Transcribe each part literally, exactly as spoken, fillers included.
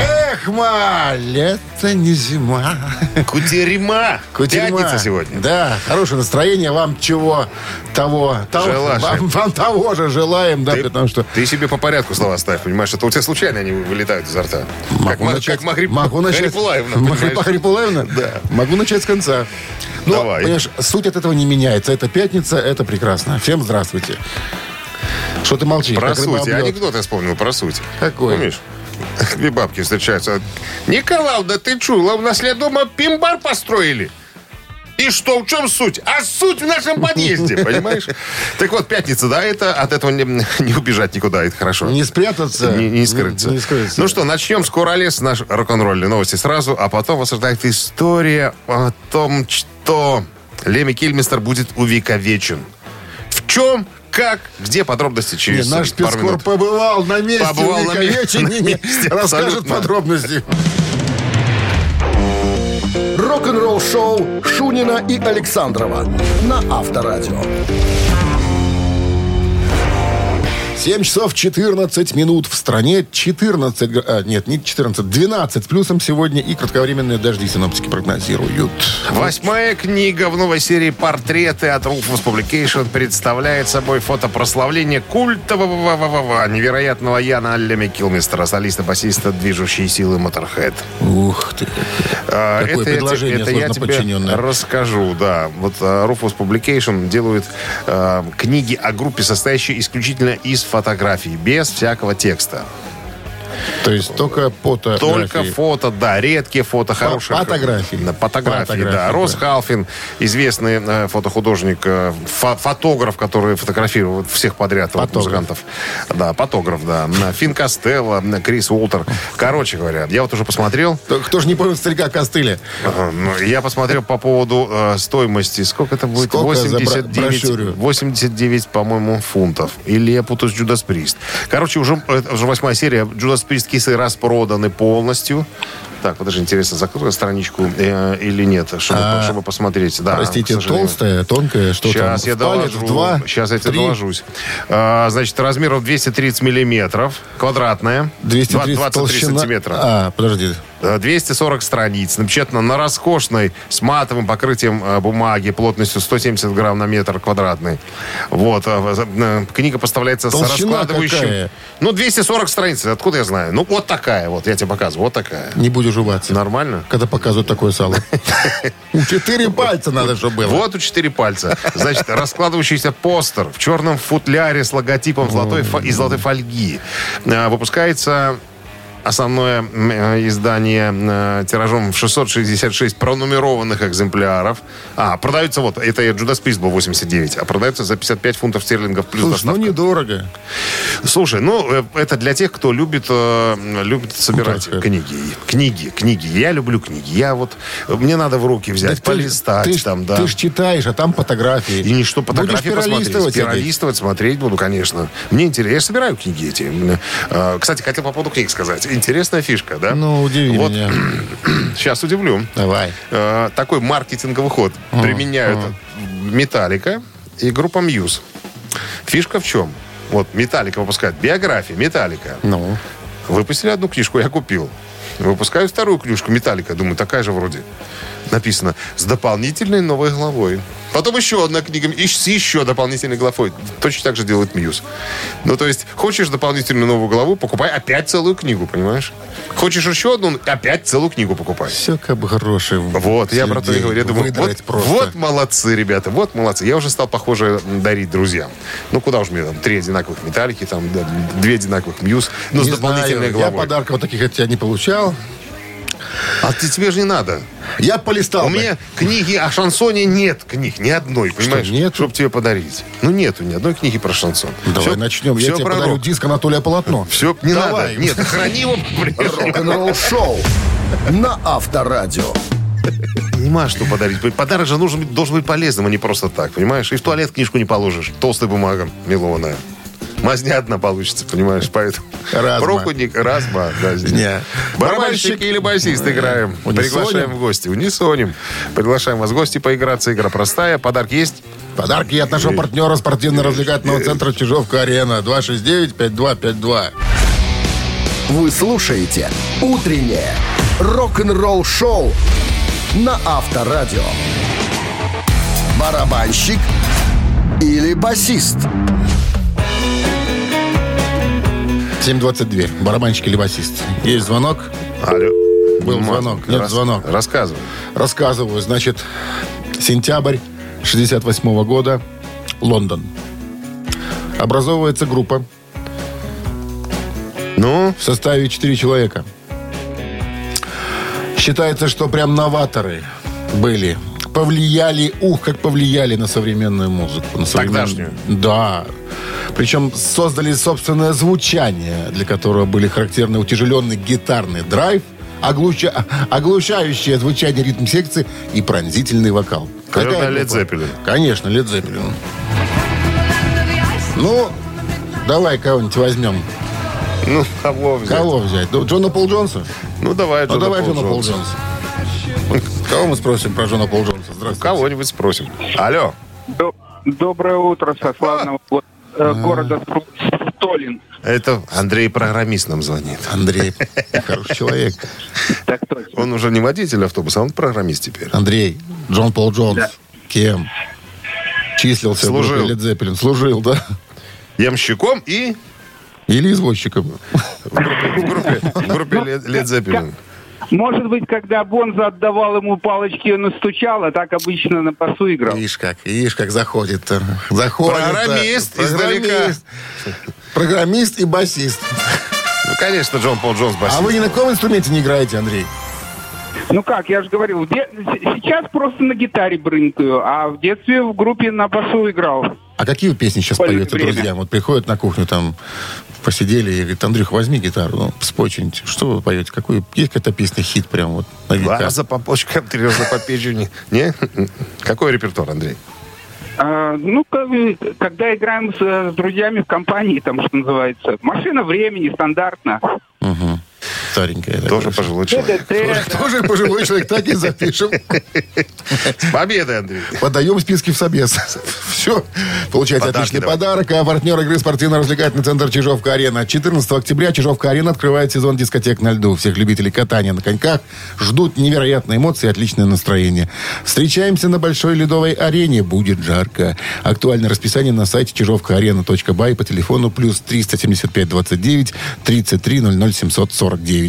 Эх, ма, лето не зима. Кутерьма. Кутерьма. Пятница сегодня. Да, хорошее настроение. Вам чего? Того. того вам, вам того же желаем. Да, ты, потому что... ты себе по порядку слова ставь, понимаешь? Это у тебя случайно они вылетают изо рта. Могу как, начать, как Махри, могу начать, Махри Пулаевна. Махри, Махри Пулаевна? Да. Могу начать с конца. Но, давай. Понимаешь, суть от этого не меняется. Это пятница, это прекрасно. Всем здравствуйте. Что ты молчишь? Про суть. Анекдот я вспомнил про суть. Какой? Помнишь? Две бабки встречаются. Николаевна, ты чула, у нас ли дома пимбар построили? И что, в чем суть? А суть в нашем подъезде, понимаешь? Так вот, пятница, да, это от этого не, не убежать никуда, это хорошо. Не спрятаться. Не, не, скрыться. Не, не скрыться. Ну что, начнем скоро лес, наш рок-н-ролльные новости сразу, а потом вас ожидает история о том, что Лемми Килмистер будет увековечен. В чем... Как? Где подробности через не, наш спецкор побывал на месте. Побывал на месте. На месте расскажет подробности. Рок-н-ролл шоу Шунина и Александрова на Авторадио. семь часов четырнадцать минут в стране. четырнадцать, а, нет, не четырнадцать, двенадцать плюсом сегодня. И кратковременные дожди синоптики прогнозируют. Восьмая книга в новой серии «Портреты» от Руфус Публикейшн представляет собой фотопрославление культового, невероятного Яна Аль-Леми Килмистера, солиста-басиста движущей силы Моторхед. Ух ты. А, какое это предложение это, это сложноподчиненное. Я тебе расскажу, да. Вот Руфус Публикейшн делают а, книги о группе, состоящей исключительно из фотографий, без всякого текста. То есть только фото. Только фото, да, редкие фото, хорошие. Фотографии. Фотографии, да. Росс Халфин, известный э, фотохудожник, э, фо- фотограф, который фотографирует всех подряд вот, музыкантов. Да, фотограф, да. Фин Костелло, Крис Уолтер. Короче говоря, я вот уже посмотрел. Кто же не помнит старика Костыля? Я посмотрел по поводу э, стоимости. Сколько это будет? Сколько восемьдесят девять, восемьдесят девять, по-моему, фунтов. Или я путаюсь, Джудас-Прист. Короче, уже, уже восьмая серия. Джудас Прист-кисы распроданы полностью. Так, вот даже интересно, закрою страничку э, или нет, чтобы, а, чтобы посмотреть. Да, простите, толстая, тонкая, что сейчас там? Я доложу, два, сейчас я тебе доложусь. А, значит, размеров двести тридцать миллиметров, квадратная, двадцать три сантиметра. А, подожди. двести сорок страниц. Напечатано на роскошной, с матовым покрытием э, бумаги, плотностью сто семьдесят грамм на метр квадратный. Вот. Э, э, книга поставляется толщина с раскладывающим... Какая? Ну, двести сорок страниц. Откуда я знаю? Ну, вот такая вот. Я тебе показываю. Вот такая. Не будешь жеваться. Нормально? Когда показывают такое сало. Четыре пальца надо, чтобы было. Вот у четыре пальца. Значит, раскладывающийся постер в черном футляре с логотипом из золотой фольги. Выпускается... Основное издание тиражом в шестьсот шестьдесят шесть пронумерованных экземпляров. А, продаются вот, это Judas Priest был восемьдесят девять, а продаются за пятьдесят пять фунтов стерлингов плюс доставка. Слушай, ну недорого. Слушай, ну это для тех, кто любит, любит собирать Куда? книги. Книги, книги. Я люблю книги. Я вот, мне надо в руки взять, да полистать ты, там, ты, да. Ты ж читаешь, а там фотографии. И не что, фотографии будешь посмотреть. Пиролистывать, смотреть буду, конечно. Мне интересно. Я же собираю книги эти. Кстати, хотел по поводу книг сказать. Интересная фишка, да? Ну, удиви вот. меня. Сейчас удивлю. Давай. Э, такой маркетинговый ход а, применяют а. Металлика и группа Muse. Фишка в чем? Вот Металлика выпускает биографии, Металлика. Ну. Выпустили одну книжку, я купил. Выпускаю вторую книжку, Металлика. Думаю, такая же вроде. Написано с дополнительной новой главой. Потом еще одна книга и с еще дополнительной главой. Точно так же делает Muse. Ну, то есть, хочешь дополнительную новую главу, покупай опять целую книгу, понимаешь? Хочешь еще одну, опять целую книгу покупай. Все как бы хорошее. Вот, я про то и говорю. Я думаю, вот, вот молодцы, ребята, вот молодцы. Я уже стал, похоже, дарить друзьям. Ну, куда уж мне там, три одинаковых Металлики, там, две одинаковых Muse, но не с дополнительной знаю. главой. Я подарков таких от тебя не получал. А ты, тебе же не надо. Я полистал. У бы. меня книги о шансоне нет книг, ни одной, понимаешь? Что, нету? Чтобы тебе подарить. Ну, нету ни одной книги про шансон. Давай все, начнем. Все я тебе подарю рок. Диск Анатолия Полотно. Все, не Давай. надо. Нет, храни его. Рок-н-ролл шоу на Авторадио. Понимаешь, что подарить? Подарок же должен быть, должен быть полезным, а не просто так, понимаешь? И в туалет книжку не положишь. Толстая бумага мелованная. мазня одна получится, понимаешь, поэтому... Разма. Прокудник, разма, да, здесь. Нет. Барабанщик или басист играем. Унисоним. Приглашаем в гости. Унисоним. Приглашаем вас в гости поиграться. Игра простая. Подарки есть? Подарки от нашего партнера спортивно-развлекательного центра «Чижовка-Арена». два шесть девять пять два пять два. Вы слушаете «Утреннее рок-н-ролл-шоу» на Авторадио. Барабанщик или басист? семь двадцать два. Барабанщик или басист? Есть звонок? Алло. Был Мат, звонок. Нет, рас... звонок. Рассказывай. Рассказываю. Значит, сентябрь шестьдесят восьмого года. Лондон. Образовывается группа. Ну? В составе четыре человека. Считается, что прям новаторы были. Повлияли, ух, как повлияли на современную музыку. На современную... Тогдашнюю? Да. Причем создали собственное звучание, для которого были характерны утяжеленный гитарный драйв, оглуча... оглушающее звучание ритм-секции и пронзительный вокал. Наверное, Лед Зеппелин. Конечно, Лед Зеппелин. Ну, давай кого-нибудь возьмем. Ну, кого взять? Кого взять? Джона Пол Джонса? Ну, давай Джона, ну, давай Пол, Джона Пол Джонса. Кого мы спросим про Джона Пол Джонса? Здравствуйте. Кого-нибудь спросим. Алло. Доброе утро со славного а. города Столин. Это Андрей программист нам звонит. Андрей, хороший человек. Так точно. Он уже не водитель автобуса, он программист теперь. Андрей, Джон Пол Джонс. Кем? Числился в группе Лед Зеппелин. Служил, да? Ямщиком и... Или извозчиком. В группе Лед Зеппелин. Может быть, когда Бонзо отдавал ему палочки, он настучал, а так обычно на пасу играл. Ишь как, ишь как заходит. заходит программист, да, программист издалека. Программист и басист. Ну, конечно, Джон Пол Джонс басист. А вы ни на каком инструменте не играете, Андрей? Ну как, я же говорил, де... сейчас просто на гитаре брынкаю, а в детстве в группе на басу играл. А какие вы песни сейчас поете друзьям? Вот приходят на кухню, там, посидели, и говорят, Андрюх, возьми гитару, ну, спой что-нибудь. Что вы поете? Какую? Есть какая-то песня, хит прям вот на гитаре? Лаза по почкам, три раза по печени. Не? Какой репертуар, Андрей? А, ну, когда играем с, с друзьями в компании, там, что называется, машина времени, стандартно. Угу. Старенькая. Тоже такая. Пожилой человек. Тоже, тоже пожилой человек, так и запишем. С победой, Андрей. Подаем списки в собес. Все. Получаете отличный подарок. А партнер игры спортивно-развлекательный центр «Чижовка-Арена». четырнадцатого октября «Чижовка-Арена» открывает сезон дискотек на льду. Всех любителей катания на коньках ждут невероятные эмоции и отличное настроение. Встречаемся на большой ледовой арене. Будет жарко. Актуальное расписание на сайте чижовка арена точка бай по телефону плюс триста семьдесят пять двадцать девять тридцать три ноль ноль семьсот сорок девять.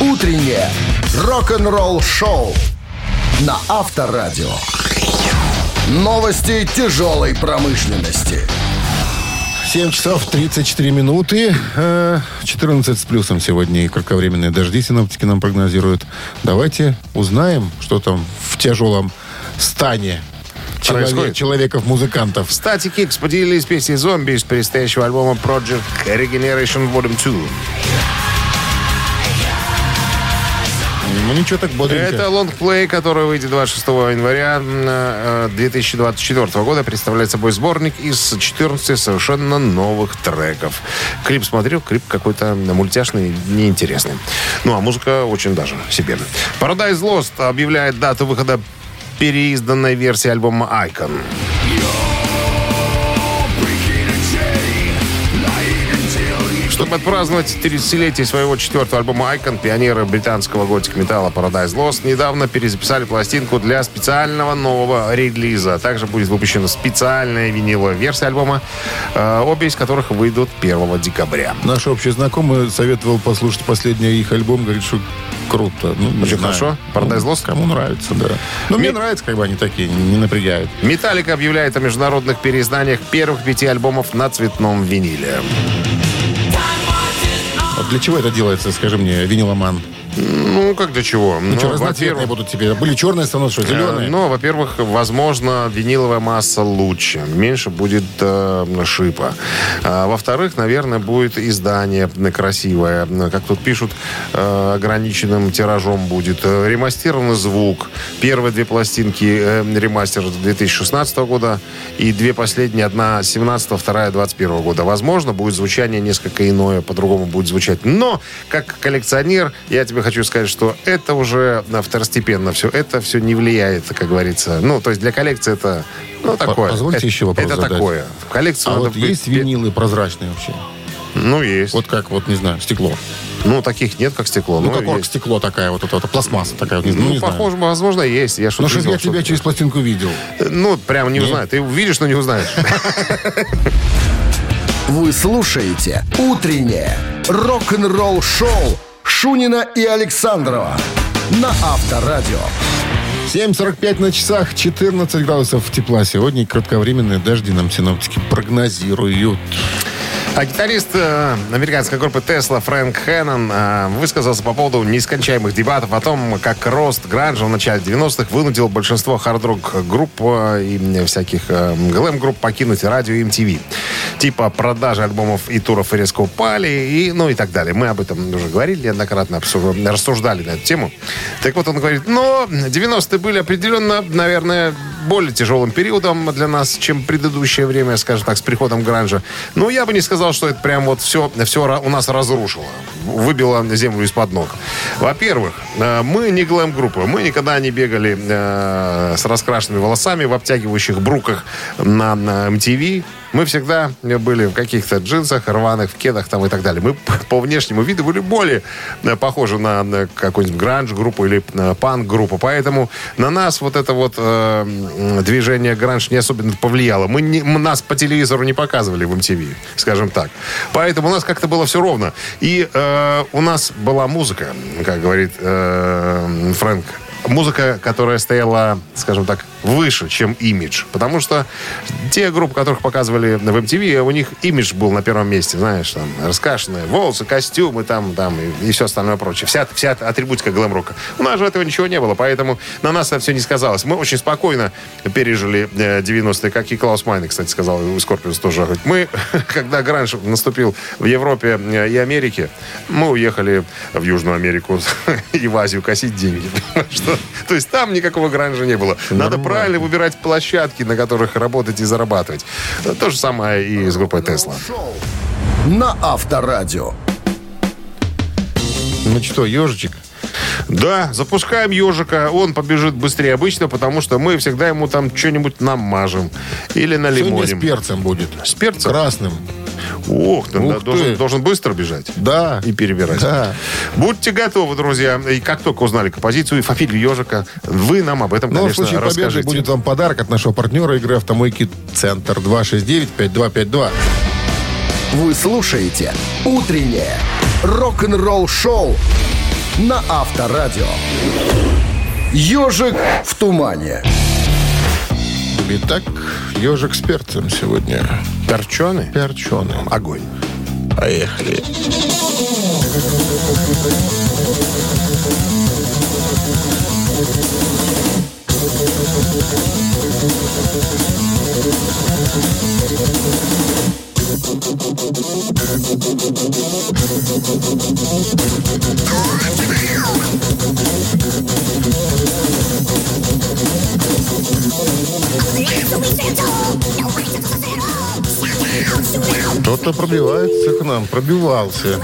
Утреннее рок-н-ролл-шоу на Авторадио. Новости тяжелой промышленности. семь часов тридцать четыре минуты. четырнадцать с плюсом сегодня и кратковременные дожди синоптики нам прогнозируют. Давайте узнаем, что там в тяжелом стане Человек, человеков-музыкантов. Static X поделились песней «Зомби» из предстоящего альбома Project Regeneration Volume два. Ну, ничего так бодренько. Это лонгплей, который выйдет двадцать шестого января две тысячи двадцать четвёртого года. Представляет собой сборник из четырнадцати совершенно новых треков. Клип смотрел, клип какой-то мультяшный, неинтересный. Ну, а музыка очень даже себе. Paradise Lost объявляет дату выхода переизданной версии альбома «Icon». Чтобы отпраздновать тридцатилетие своего четвертого альбома «Icon», пионеры британского готик-металла Paradise Lost недавно перезаписали пластинку для специального нового релиза. Также будет выпущена специальная виниловая версия альбома, обе из которых выйдут первого декабря. Наш общий знакомый советовал послушать последний их альбом, говорит, что круто. Ну, очень хорошо. Paradise Lost. Кому нравится, да. Ну, Ми... мне нравится, как бы они такие, не напрягают. Металлика объявляет о международных переизданиях первых пяти альбомов на цветном виниле. Для чего это делается, скажи мне, виниломан? Ну, как до чего. Ну, ну, разноцветные будут теперь. Были черные, становятся зеленые. Ну, во-первых, возможно, виниловая масса лучше. Меньше будет э, шипа. А, во-вторых, наверное, будет издание красивое. Как тут пишут, э, ограниченным тиражом будет. Ремастерный звук. Первые две пластинки э, ремастер две тысячи шестнадцатого года. И две последние. Одна семнадцатого, вторая двадцать первого года. Возможно, будет звучание несколько иное. По-другому будет звучать. Но, как коллекционер, я тебе хочу сказать, что это уже второстепенно все. Это все не влияет, как говорится. Ну, то есть для коллекции это ну, такое. Позвольте это, еще вопрос это задать. Такое. В коллекцию а надо вот быть... есть винилы прозрачные вообще? Ну, есть. Вот как, вот, не знаю, стекло. Ну, таких нет, как стекло. Ну, как орг стекло такая, вот эта вот, вот, пластмасса такая. Вот, ну, ну похоже, возможно, есть. Я что-то но видел, я тебя что-то... через пластинку видел. Ну, прям не узнаю. Ты увидишь, но не узнаешь. Вы слушаете «Утреннее рок-н-ролл-шоу» Шунина и Александрова на Авторадио. семь сорок пять на часах, четырнадцать градусов тепла. Сегодня кратковременные дожди нам синоптики прогнозируют. А гитарист э, американской группы Tesla Фрэнк Хеннон э, высказался по поводу нескончаемых дебатов о том, как рост гранжа в начале девяностых вынудил большинство хард-рок-групп э, и всяких э, глэм-групп покинуть радио и эм ти ви. Типа продажи альбомов и туров резко упали, и, ну и так далее. Мы об этом уже говорили неоднократно, обсуждали, рассуждали на эту тему. Так вот он говорит, но девяностые были определенно, наверное, более тяжелым периодом для нас, чем предыдущее время, скажем так, с приходом гранжа. Но я бы не сказал, что это прям вот все, все у нас разрушило. Выбило землю из-под ног. Во-первых, мы не глэм-группа. Мы никогда не бегали с раскрашенными волосами в обтягивающих бруках на эм ти ви. Мы всегда были в каких-то джинсах, рваных, в кедах там и так далее. Мы по внешнему виду были более похожи на какую-нибудь гранж-группу или панк-группу. Поэтому на нас вот это вот э, движение гранж не особенно повлияло. Мы не, нас по телевизору не показывали в эм ти ви, скажем так. Поэтому у нас как-то было все ровно. И э, у нас была музыка, как говорит э, Фрэнк. Музыка, которая стояла, скажем так, выше, чем имидж. Потому что те группы, которых показывали в эм ти ви, у них имидж был на первом месте. Знаешь, там, раскашенные волосы, костюмы там, там и, и все остальное прочее. Вся, вся атрибутика глэм-рока. У нас же этого ничего не было, поэтому на нас это все не сказалось. Мы очень спокойно пережили девяностые, как и Клаус Майне, кстати, сказал, и Скорпиус тоже. Мы, когда гранж наступил в Европе и Америке, мы уехали в Южную Америку и в Азию косить деньги. То есть там никакого гранжа не было. Надо правильно выбирать площадки, на которых работать и зарабатывать. То же самое и с группой Tesla. На Авторадио. Ну что, ежичек? Да, запускаем ежика. Он побежит быстрее обычно, потому что мы всегда ему там что-нибудь намажем. Или налимоним. Сегодня с перцем будет. С перцем? Красным. Ох, да, ты должен, должен быстро бежать. Да. И перебирать. Да. Будьте готовы, друзья. И как только узнали композицию и фамилию ежика, вы нам об этом, но, конечно, расскажете. Но в случае победы будет вам подарок от нашего партнера игры «Автомойки Центр» два шесть девять пять два пять два. Вы слушаете «Утреннее рок-н-ролл-шоу» на Авторадио. «Ежик в тумане». Итак, ежик с перцем сегодня. Перченый? Перченый. Огонь. Поехали. Кто-то пробивается к нам. Пробивался.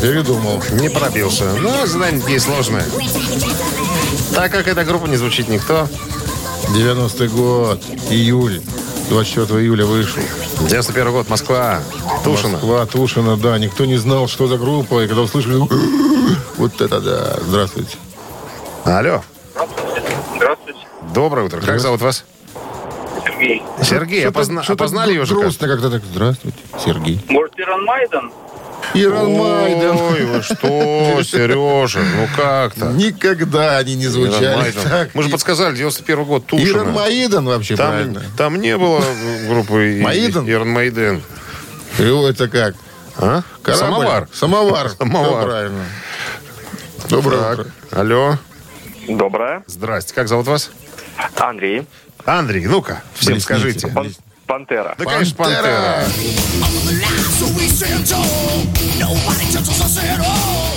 Передумал. Не пробился. Но задание несложное. Так как эта группа не звучит никто. девяностый год. Июль. двадцать четвёртого июля вышел. девяносто первый год. Москва. Тушина. Москва, Тушина, да. Никто не знал, что за группа. И когда услышали... Вот это да. Здравствуйте. Алло. Здравствуйте. Доброе утро. Как зовут вас? Сергей. Сергей, что-то, опозна... что-то опознали ежика? Грустно как-то так. Здравствуйте, Сергей. Может, Иран Майдан? Иран Майдан. Ой, вы что, Сережа, ну как-то. Никогда они не звучали так. Мы же подсказали, девяносто первый год, Тушина. Иран Майдан вообще, там, правильно. Там не было группы Майдан? Иран Майдан. Это как? А? Корабль. Самовар. Самовар. Самовар. Правильно. Доброе утро. Алло. Доброе. Здрасте. Как зовут вас? Андрей. Андрей, ну-ка, всем блесните, скажите. Пан- Пантера. Да, Пантера. Конечно, Пантера.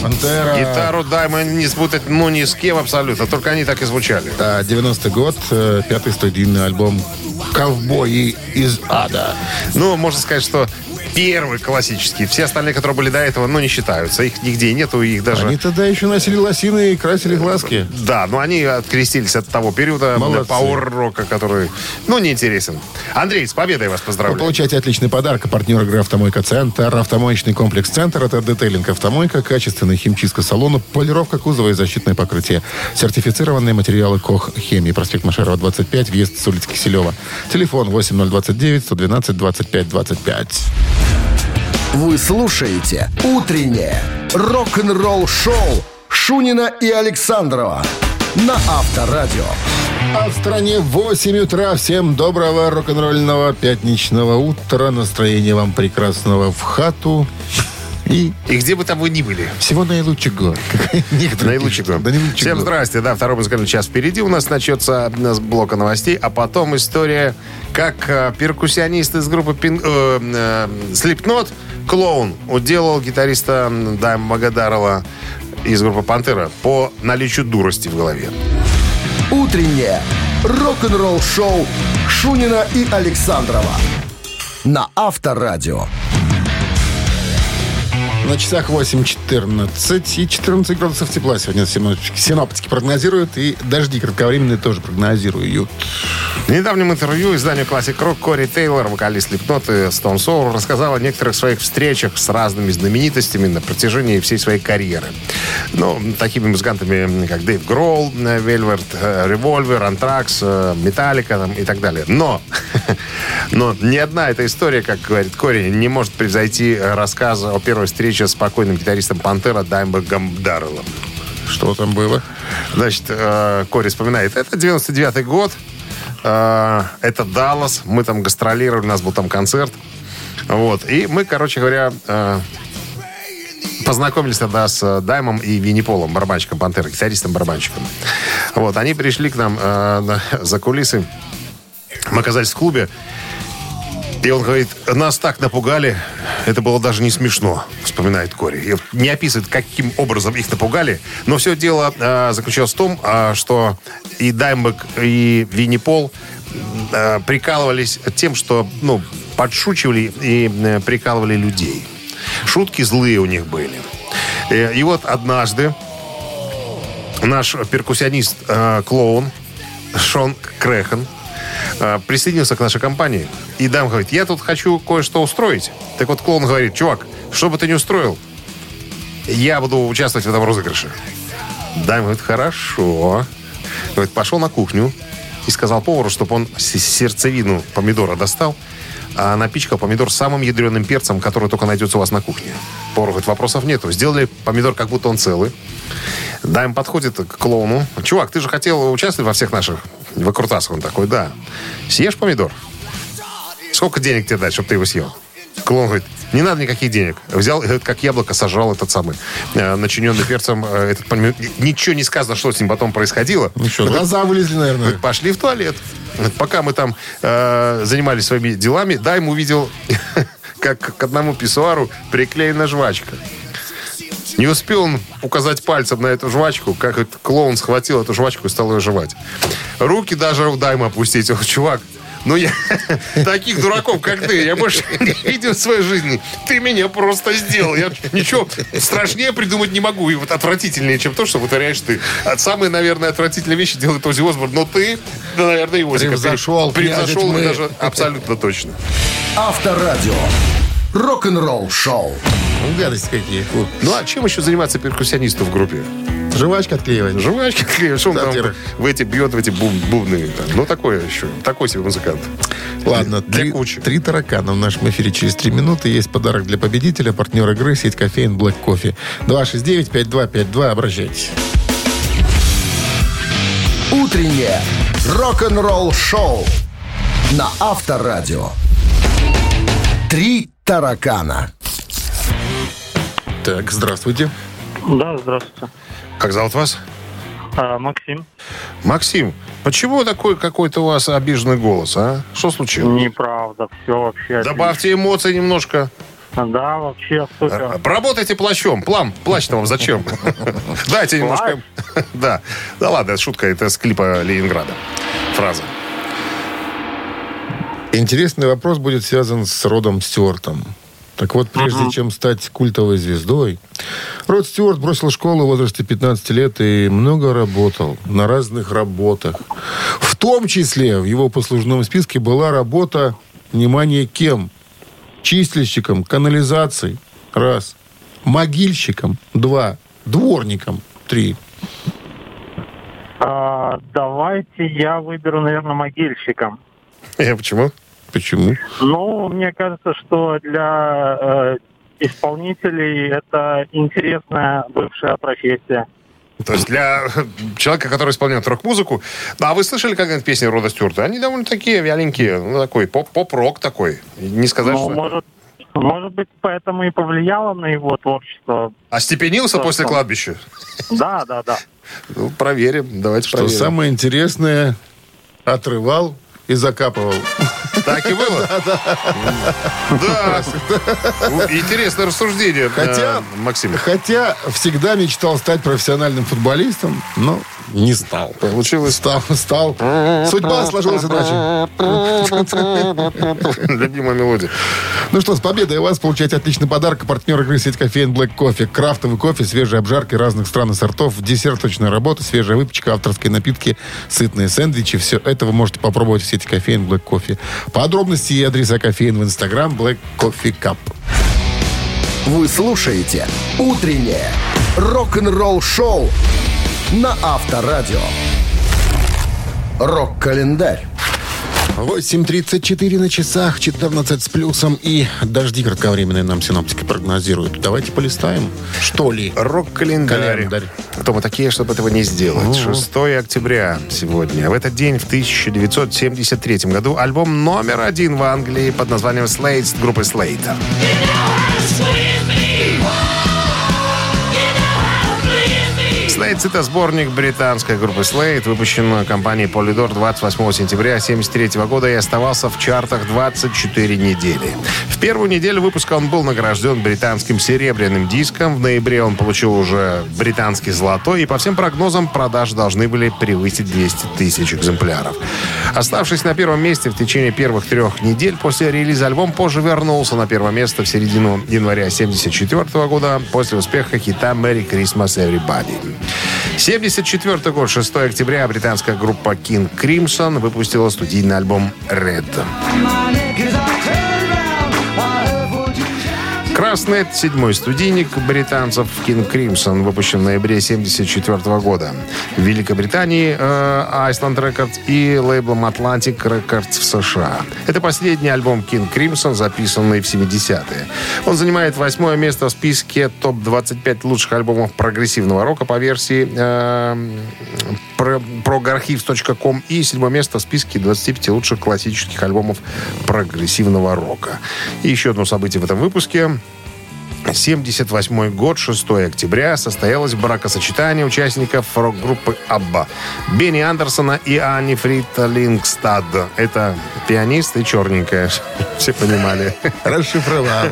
Пантера. Гитару дай, мы не спутать, ну, ни с кем абсолютно. Только они так и звучали. Да, девяностый год, пятый студийный альбом «Ковбои из ада». Ну, можно сказать, что первый классический. Все остальные, которые были до этого, ну, не считаются. Их нигде нету, их даже... Они тогда еще носили лосины и красили глазки. Да, но они открестились от того периода пауэр-рока, который, ну, неинтересен. Андрей, с победой вас поздравляю. Вы получаете отличный подарок. Партнер игры «Автомойка Центр». Автомоечный комплекс «Центр» — это детейлинг автомойка, качественная химчистка салона, полировка кузова и защитное покрытие. Сертифицированные материалы «Кох Хемии». Проспект Машерова, двадцать пять, въезд с улицы Киселева. Телефон восемь ноль два девять сто двенадцать двадцать пять двадцать пять. Вы слушаете «Утреннее рок-н-ролл-шоу» Шунина и Александрова на Авторадио. А в стране восемь утра. Всем доброго рок-н-ролльного пятничного утра. Настроения вам прекрасного в хату. И, и где бы там вы ни были. Всего наилучшего. Наилучшего. Всем здрасте. Да, второй музыкальный час впереди. У нас начнется с блока новостей, а потом история, как перкуссионист из группы Slipknot, клоун, уделал гитариста Дайма Магадарова из группы «Пантера» по наличию дурости в голове. Утреннее рок-н-ролл-шоу Шунина и Александрова на Авторадио. На часах восемь четырнадцать и четырнадцать градусов тепла сегодня синоптики прогнозируют, и дожди кратковременные тоже прогнозируют. В недавнем интервью изданию Classic Rock Кори Тейлор, вокалист Slipknot и Stone Sour, рассказал о некоторых своих встречах с разными знаменитостями на протяжении всей своей карьеры. Ну, такими музыкантами, как Дэйв Гролл, Velvet Revolver, Anthrax, Металлика и так далее. Но, но ни одна эта история, как говорит Кори, не может превзойти рассказ о первой встрече с покойным гитаристом «Пантера» Даймом Магадаровым. Что там было? Значит, Кори вспоминает. Это девяносто девятый год. Это Даллас. Мы там гастролировали. У нас был там концерт. Вот. И мы, короче говоря, познакомились тогда с Даймом и Винни-Полом, барабанщиком «Пантеры», гитаристом-барабанщиком. Вот. Они пришли к нам за кулисы. Мы оказались в клубе. И он говорит, нас так напугали, это было даже не смешно, вспоминает Кори. И не описывает, каким образом их напугали, но все дело э, заключалось в том, э, что и Даймбек, и Винни-Пол э, прикалывались тем, что, ну, подшучивали и э, прикалывали людей. Шутки злые у них были. Э, и вот однажды наш перкуссионист, э, клоун Шон Крэхан, присоединился к нашей компании. И Дам говорит, я тут хочу кое-что устроить. Так вот клоун говорит, чувак, что бы ты ни устроил, я буду участвовать в этом розыгрыше. Дам говорит, хорошо. Говорит, пошел на кухню и сказал повару, чтобы он сердцевину помидора достал, а напичкал помидор самым ядреным перцем, который только найдется у вас на кухне. Повар говорит, вопросов нету. Сделали помидор, как будто он целый. Дайм подходит к клоуну. Чувак, ты же хотел участвовать во всех наших выкрутасах. Он такой, да. Съешь помидор? Сколько денег тебе дать, чтобы ты его съел? Клоун говорит, не надо никаких денег. Взял, говорит, как яблоко сожрал этот самый, э, начиненный перцем. Э, этот помидор. Ничего не сказано, что с ним потом происходило. Ну что, глаза вылезли, наверное. Говорит, пошли в туалет. Пока мы там э, занимались своими делами, Дайм увидел, как к одному писсуару приклеена жвачка. Не успел он указать пальцем на эту жвачку, как этот клоун схватил эту жвачку и стал ее жевать. Руки даже у Дайма опустить. Он, чувак, ну я таких дураков, как ты, я больше не видел в своей жизни. Ты меня просто сделал. Я ничего страшнее придумать не могу. И вот отвратительнее, чем то, что вытворяешь ты. Самые, наверное, отвратительные вещи делает Ози Осборн. Но ты, да, наверное, и Озика. Превзошел. Превзошел мы даже абсолютно точно. Авторадио. Рок-н-ролл шоу. Гадость какие. Ну а чем еще заниматься перкуссионисту в группе? Жвачка отклеивает. Жвачка отклеивает. Что он там в эти бьет, в эти буб, бубны. Там. Ну, такое еще. Такой себе музыкант. Ладно. Для, для кучи. Три таракана в нашем эфире через три минуты. Есть подарок для победителя. Партнер игры — сеть кофеин Black Coffee. два шесть девять пять два пять два. Обращайтесь. Утреннее рок-н-ролл шоу на Авторадио. Три таракана. Так, здравствуйте. Да, здравствуйте. Как зовут вас? А, Максим. Максим, почему такой какой-то у вас обиженный голос, а? Что случилось? Неправда, все вообще. Добавьте отлично. Эмоций немножко. Да, вообще супер. Работайте плащом. Плам, плащ-то вам зачем? Дайте немножко... Да. Да ладно, шутка, это с клипа «Ленинграда». Фраза. Интересный вопрос будет связан с Родом Стюартом. Так вот, прежде uh-huh. чем стать культовой звездой, Род Стюарт бросил школу в возрасте пятнадцати лет и много работал на разных работах. В том числе в его послужном списке была работа, внимание, кем? Чистильщиком канализации, раз. Могильщиком, два. Дворником, три. А, давайте я выберу, наверное, могильщиком. Я почему? Почему? Ну, мне кажется, что для э, исполнителей это интересная бывшая профессия. То есть для человека, который исполняет рок-музыку... А вы слышали когда-нибудь песни Рода Стюарта? Они довольно такие вяленькие, ну, такой поп-рок такой. Не сказать, ну, что... Может, может быть, поэтому и повлияло на его творчество. Остепенился что, после что... кладбища? Да, да, да. Ну, проверим, давайте что проверим. Что самое интересное, отрывал и закапывал. Так и было? Да. Интересное рассуждение, Максим. Хотя всегда мечтал стать профессиональным футболистом, но не стал. Получилось. Стал, стал. Судьба сложилась иначе. Любимая мелодия. Ну что, с победой вас получаете отличный подарок. Партнер игры сеть кофеин Black Coffee. Крафтовый кофе, свежие обжарки разных стран и сортов, десерточная работа, свежая выпечка, авторские напитки, сытные сэндвичи. Все это вы можете попробовать в сети кофеин Black Coffee. Подробности и адреса кофеин в Инстаграм Black Coffee Cup. Вы слушаете «Утреннее рок-н-ролл-шоу» на Авторадио. Рок-календарь. восемь тридцать четыре на часах, четырнадцать с плюсом, и дожди кратковременные нам синоптики прогнозируют. Давайте полистаем, что ли? Рок-календарь. Кто мы такие, чтобы этого не сделать? О-о-о. шестого октября сегодня. В этот день, в тысяча девятьсот семьдесят третьем году, альбом номер один в Англии под названием «Slade» группы Slade. Slates — это сборник британской группы Slade, выпущен компанией Polydor двадцать восьмого сентября тысяча девятьсот семьдесят третьего года и оставался в чартах двадцать четыре недели. В первую неделю выпуска он был награжден британским серебряным диском. В ноябре он получил уже британский золотой, и по всем прогнозам продажи должны были превысить двести тысяч экземпляров. Оставшись на первом месте в течение первых трех недель после релиза, альбом позже вернулся на первое место в середину января тысяча девятьсот семьдесят четвертого года после успеха хита «Merry Christmas Everybody». семьдесят четвертый год, шестого октября, британская группа King Crimson выпустила студийный альбом «Red». «Красный» — седьмой студийник британцев King Crimson, выпущен в ноябре семьдесят четвертого года. В Великобритании э, Island Records и лейблом Atlantic Records в США. Это последний альбом King Crimson, записанный в семидесятые. Он занимает восьмое место в списке топ двадцать пять лучших альбомов прогрессивного рока по версии э, prog archives точка com и седьмое место в списке двадцати пяти лучших классических альбомов прогрессивного рока. И еще одно событие в этом выпуске. семьдесят восьмой год, шестого октября, состоялось бракосочетание участников рок-группы «ABBA» Бенни Андерсона и Анни Фритталингстад. Это пианист и черненькая. Все понимали. Расшифровал.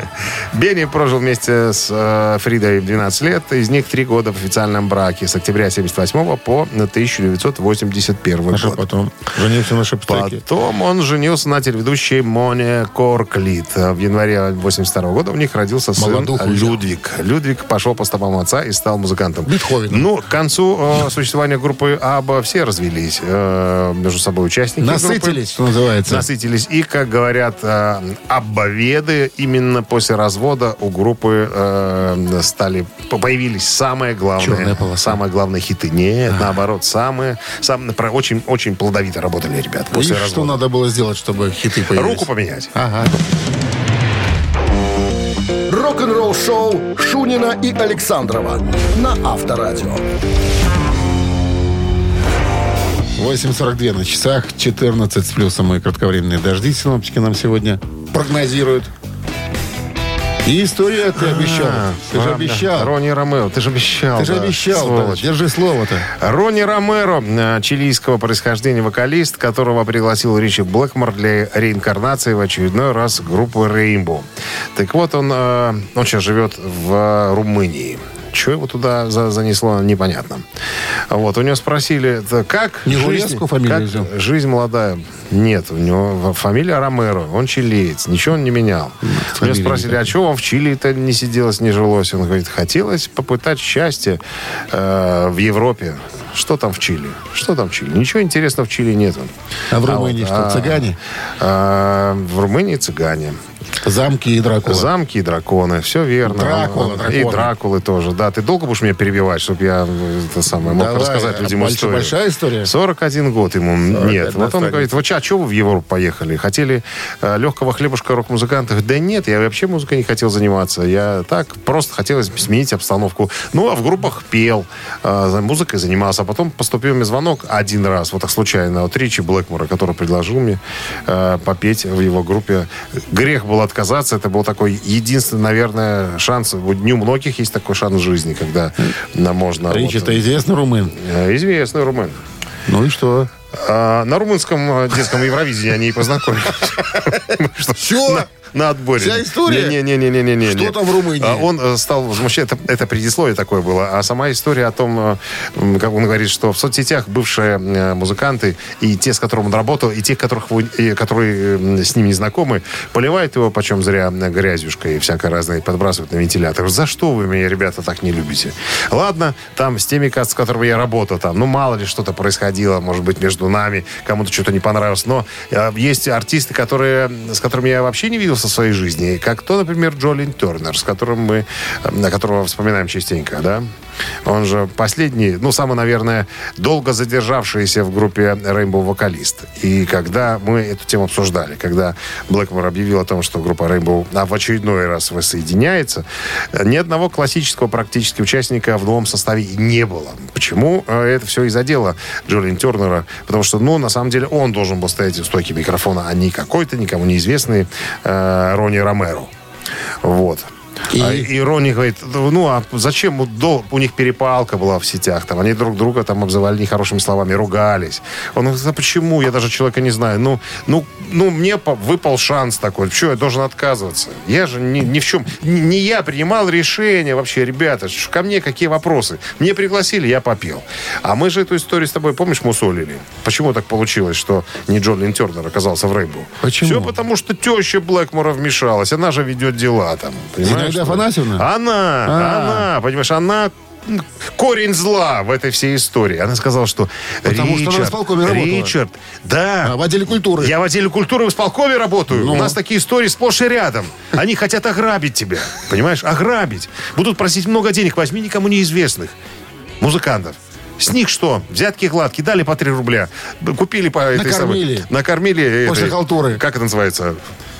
Бенни прожил вместе с Фридой двенадцать лет. Из них три года в официальном браке. С октября семьдесят восьмого по тысяча девятьсот восемьдесят первый год. А потом? Женился на шепстаке. Потом он женился на телеведущей Моне Корклит. В январе восемьдесят второго года у них родился сын Людвиг. Людвиг пошел по стопам отца и стал музыкантом. Бетховен. Ну, к концу э, существования группы «Абба» все развелись. Э, между собой участники. Насытились, группы, что называется. Насытились. И, как говорят э, аббоведы, именно после развода у группы э, стали, появились самые главные, самые главные хиты. Нет, а. наоборот, самые... Сам, очень, очень плодовито работали ребята после и развода. Что надо было сделать, чтобы хиты появились? Руку поменять. Ага. Рок-н-ролл-шоу Шунина и Александрова на Авторадио. восемь сорок два на часах, четырнадцать с плюсом, и кратковременные дожди синоптики нам сегодня прогнозируют. И историю ты обещал. А, ты же обещал. Ронни Ромеро. Ты же обещал. Ты же да, обещал. Держи слово-то. Ронни Ромеро, чилийского происхождения вокалист, которого пригласил Ричи Блэкмор для реинкарнации в очередной раз группы Rainbow. Так вот, он, он сейчас живет в Румынии. Чего его туда за, занесло, непонятно. Вот, у него спросили, как жизнь, как жизнь молодая? Нет, у него фамилия Ромеро, он чилиец, ничего он не менял. Нет, у него спросили, а чего вам в Чили-то не сиделось, не жилось? Он говорит, хотелось попытать счастье э, в Европе. Что там в Чили? Что там в Чили? Ничего интересного в Чили нет. А в Румынии а, что, цыгане? А, а, в Румынии цыгане. Замки и драконы. Замки и драконы, все верно. Дракула, драконы. И дракулы тоже, да. Ты долго будешь меня перебивать, чтобы я это самое, мог Давай, рассказать людям большая, историю? Большая история? сорок один год ему нет. Вот он говорит, вот а что вы в Европу поехали? Хотели э, легкого хлебушка рок-музыкантов? Да нет, я вообще музыкой не хотел заниматься. Я так просто хотел сменить обстановку. Ну, а в группах пел, э, музыкой занимался. А потом поступил мне звонок один раз, вот так случайно, от Ричи Блэкмора, который предложил мне э, попеть в его группе. Грех был отказаться. Это был такой единственный, наверное, шанс. У дню многих есть такой шанс в жизни, когда можно... Ричи, это вот, известный румын? Известный румын. Ну и что? А, на румынском детском Евровидении они и познакомились. Все? На отборе. Вся история? Не-не-не-не-не. Что нет. Там в Румынии? Он стал возмущаться. Это, это предисловие такое было. А сама история о том, как он говорит, что в соцсетях бывшие музыканты и те, с которыми он работал, и те, которых вы, и которые с ним не знакомы, поливают его почем зря грязюшкой и всякой разной, подбрасывают на вентилятор. За что вы меня, ребята, так не любите? Ладно, там с теми, с которыми я работал, там, ну, мало ли что-то происходило, может быть, между нами, кому-то что-то не понравилось. Но есть артисты, которые, с которыми я вообще не видел со своей жизни, как то, например, Джолин Тернер, с которым мы, которого вспоминаем частенько, да? Он же последний, ну, самый, наверное, долго задержавшийся в группе Rainbow вокалист. И когда мы эту тему обсуждали, когда Блэкмор объявил о том, что группа Rainbow в очередной раз воссоединяется, ни одного классического практически участника в новом составе не было. Почему это все и задело Джолин Тернера? Потому что, ну, на самом деле, он должен был стоять в стойке микрофона, а не какой-то никому неизвестный э, Ронни Ромеро. Вот. И, а, и Ронни говорит, ну а зачем? У, до, у них перепалка была в сетях, там они друг друга там обзывали нехорошими словами, ругались. Он говорит, а почему? Я даже человека не знаю. Ну, ну, ну мне выпал шанс такой. Что, я должен отказываться? Я же ни, ни в чем... Не, не я принимал решение вообще, ребята. Ко мне какие вопросы? Мне пригласили, я попел. А мы же эту историю с тобой, помнишь, мусолили? Почему так получилось, что не Джолин Тернер оказался в Рейбу? Почему? Все потому, что теща Блэкмора вмешалась. Она же ведет дела там, понимаешь? Афанасьевна? Она, А-а-а. она, понимаешь, она корень зла в этой всей истории. Она сказала, что Потому Ричард, что она в Ричард, да. А в отделе культуры. Я в отделе культуры в исполкоме работаю. Ну. У нас такие истории сплошь и рядом. Они хотят ограбить тебя, понимаешь, ограбить. Будут просить много денег, возьми никому неизвестных музыкантов. С них что? Взятки гладкие, дали по три рубля. Купили по этой накормили. самой... Накормили. После этой, халтуры. Как это называется?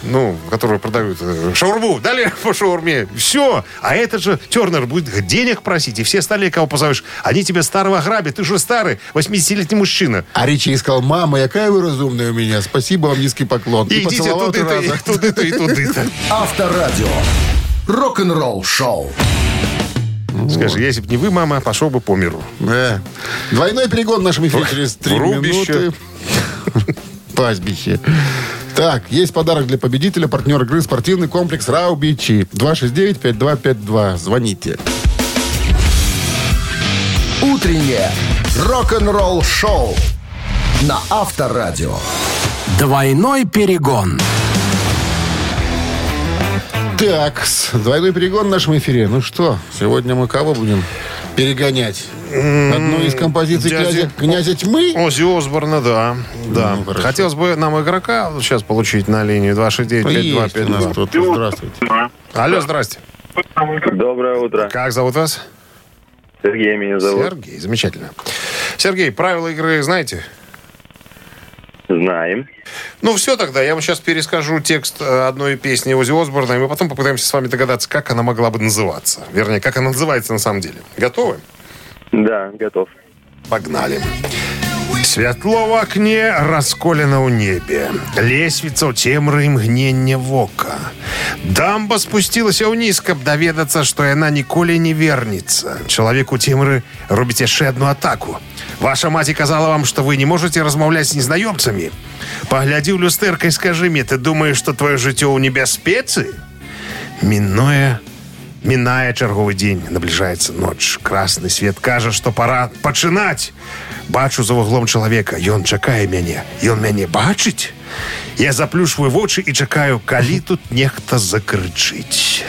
Ну, которую продают. Шаурму. Дали по шаурме. Все. А этот же Тернер будет денег просить. И все остальные, кого позовешь, они тебя старого грабят. Ты же старый, восьмидесятилетний мужчина. А Ричи сказал, мама, какая вы разумная у меня. Спасибо вам, низкий поклон. И, и идите туды-то, и туды-то, и туды-то. Авторадио. Рок-н-ролл шоу. Скажи, если бы не вы, мама, пошел бы по миру. Да. Двойной перегон в нашем эфире через три минуты. Пастбище. Так, есть подарок для победителя. Партнер игры спортивный комплекс «Раубичи». два шесть девять пять два пять два. Звоните. Утреннее рок-н-ролл шоу на Авторадио. Двойной перегон. Так, двойной перегон в нашем эфире. Ну что, сегодня мы кого будем перегонять? Одну из композиций «Князя, князя тьмы»? Оззи Осборна, да. да. Ну, хотелось бы нам игрока сейчас получить на линию два шесть девять пять два пять два. Здравствуйте. Алло, здрасте. Доброе утро. Как зовут вас? Сергей меня зовут. Сергей, замечательно. Сергей, правила игры знаете? Знаем. Ну, все тогда. Я вам сейчас перескажу текст одной песни Оззи Осборна, и мы потом попытаемся с вами догадаться, как она могла бы называться. Вернее, как она называется на самом деле. Готовы? Да, готов. Погнали. Святло в окне, расколено у небе. Лесвица у темры мгнення вока. Дамба спустилася вниз, каб доведаться, што яна ніколі не вернется. Человек у темры робить еще одну атаку. Ваша мать казала вам, что вы не можете размовлять с незнаемцами. Погляди в люстерка и скажи мне, ты думаешь, что твое житё у небяспецы? Минуя... Миная черговый день, наближается ночь. Красный свет кажа, что пора починать. Бачу за углом человека, и он чакае мяне. И он мяне бачить? Я заплюшиваю в очи и чакаю, коли тут нехто закричить.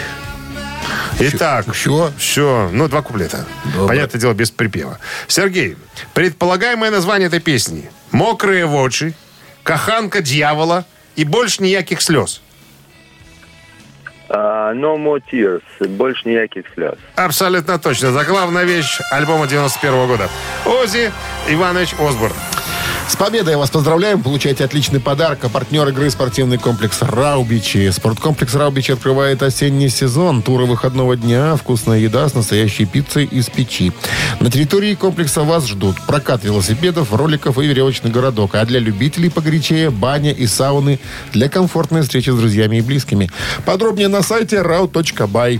Итак, все? Все. Ну, два куплета. Добрый. Понятное дело, без припева. Сергей, предполагаемое название этой песни: «Мокрые в очи», «Каханка дьявола» и «Больше нияких слез». Uh, no more tears. Больше никаких слез. Абсолютно точно. Заглавная вещь альбома девяносто первого года. Оззи Иванович Осборн. С победой вас поздравляем. Получайте отличный подарок. А партнер игры — спортивный комплекс «Раубичи». Спорткомплекс «Раубичи» открывает осенний сезон. Туры выходного дня, вкусная еда с настоящей пиццей из печи. На территории комплекса вас ждут прокат велосипедов, роликов и веревочный городок. А для любителей погорячее — баня и сауны для комфортной встречи с друзьями и близкими. Подробнее на сайте рау точка бай.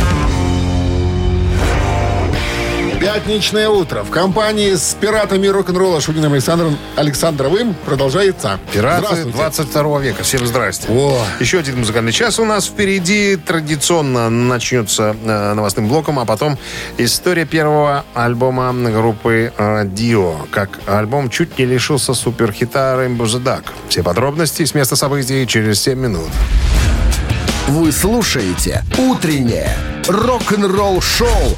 Пятничное утро в компании с пиратами рок-н-ролла Шуниным Александром Александровым продолжается. Пираты двадцать второго века. Всем здрасте. О. Еще один музыкальный час у нас впереди. Традиционно начнется новостным блоком, а потом история первого альбома группы Dio. Как альбом чуть не лишился суперхита Rainbow. Все подробности с места событий через семь минут. Вы слушаете «Утреннее рок-н-ролл-шоу»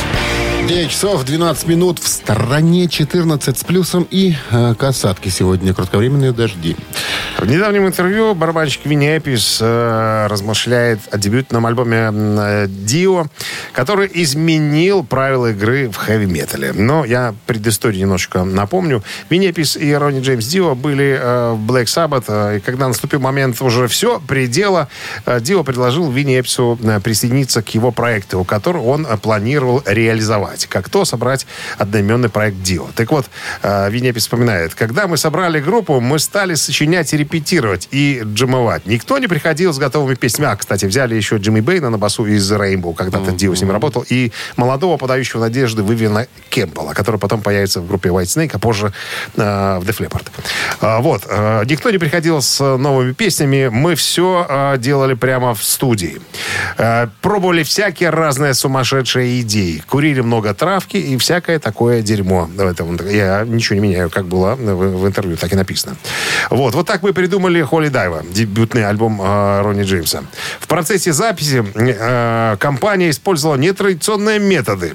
девять часов двенадцать минут. В стране четырнадцать с плюсом и э, касатки сегодня. Кратковременные дожди. В недавнем интервью барабанщик Винни-Эпис э, размышляет о дебютном альбоме Dio, который изменил правила игры в хэви-метале. Но я предысторию немножечко напомню. Винни-Эпис и Ронни Джеймс Dio были э, в Black Sabbath, э, и когда наступил момент уже все, предела, э, Dio предложил Винни-Эпису э, присоединиться к его проекту, который он э, планировал реализовать. Как то собрать одноименный проект Dio. Так вот, Винни-Эпис вспоминает: когда мы собрали группу, мы стали сочинять и репетировать, и джимовать. Никто не приходил с готовыми песнями. А, кстати, взяли еще Джимми Бэйна на басу из Rainbow, когда-то mm-hmm. Dio с ним работал, и молодого подающего надежды Вивиана Кэмпбелла, который потом появится в группе White Snake, а позже э, в Def Leppard. Э, вот. Э, никто не приходил с новыми песнями. Мы все э, делали прямо в студии. Э, пробовали всякие разные сумасшедшие идеи. Курили много травки и всякое такое дерьмо. Это, я ничего не меняю, как было в, в интервью, так и написано. Вот, вот так мы придумали Holy Diver, дебютный альбом э, Ронни Джеймса. В процессе записи э, компания использовала нетрадиционные методы.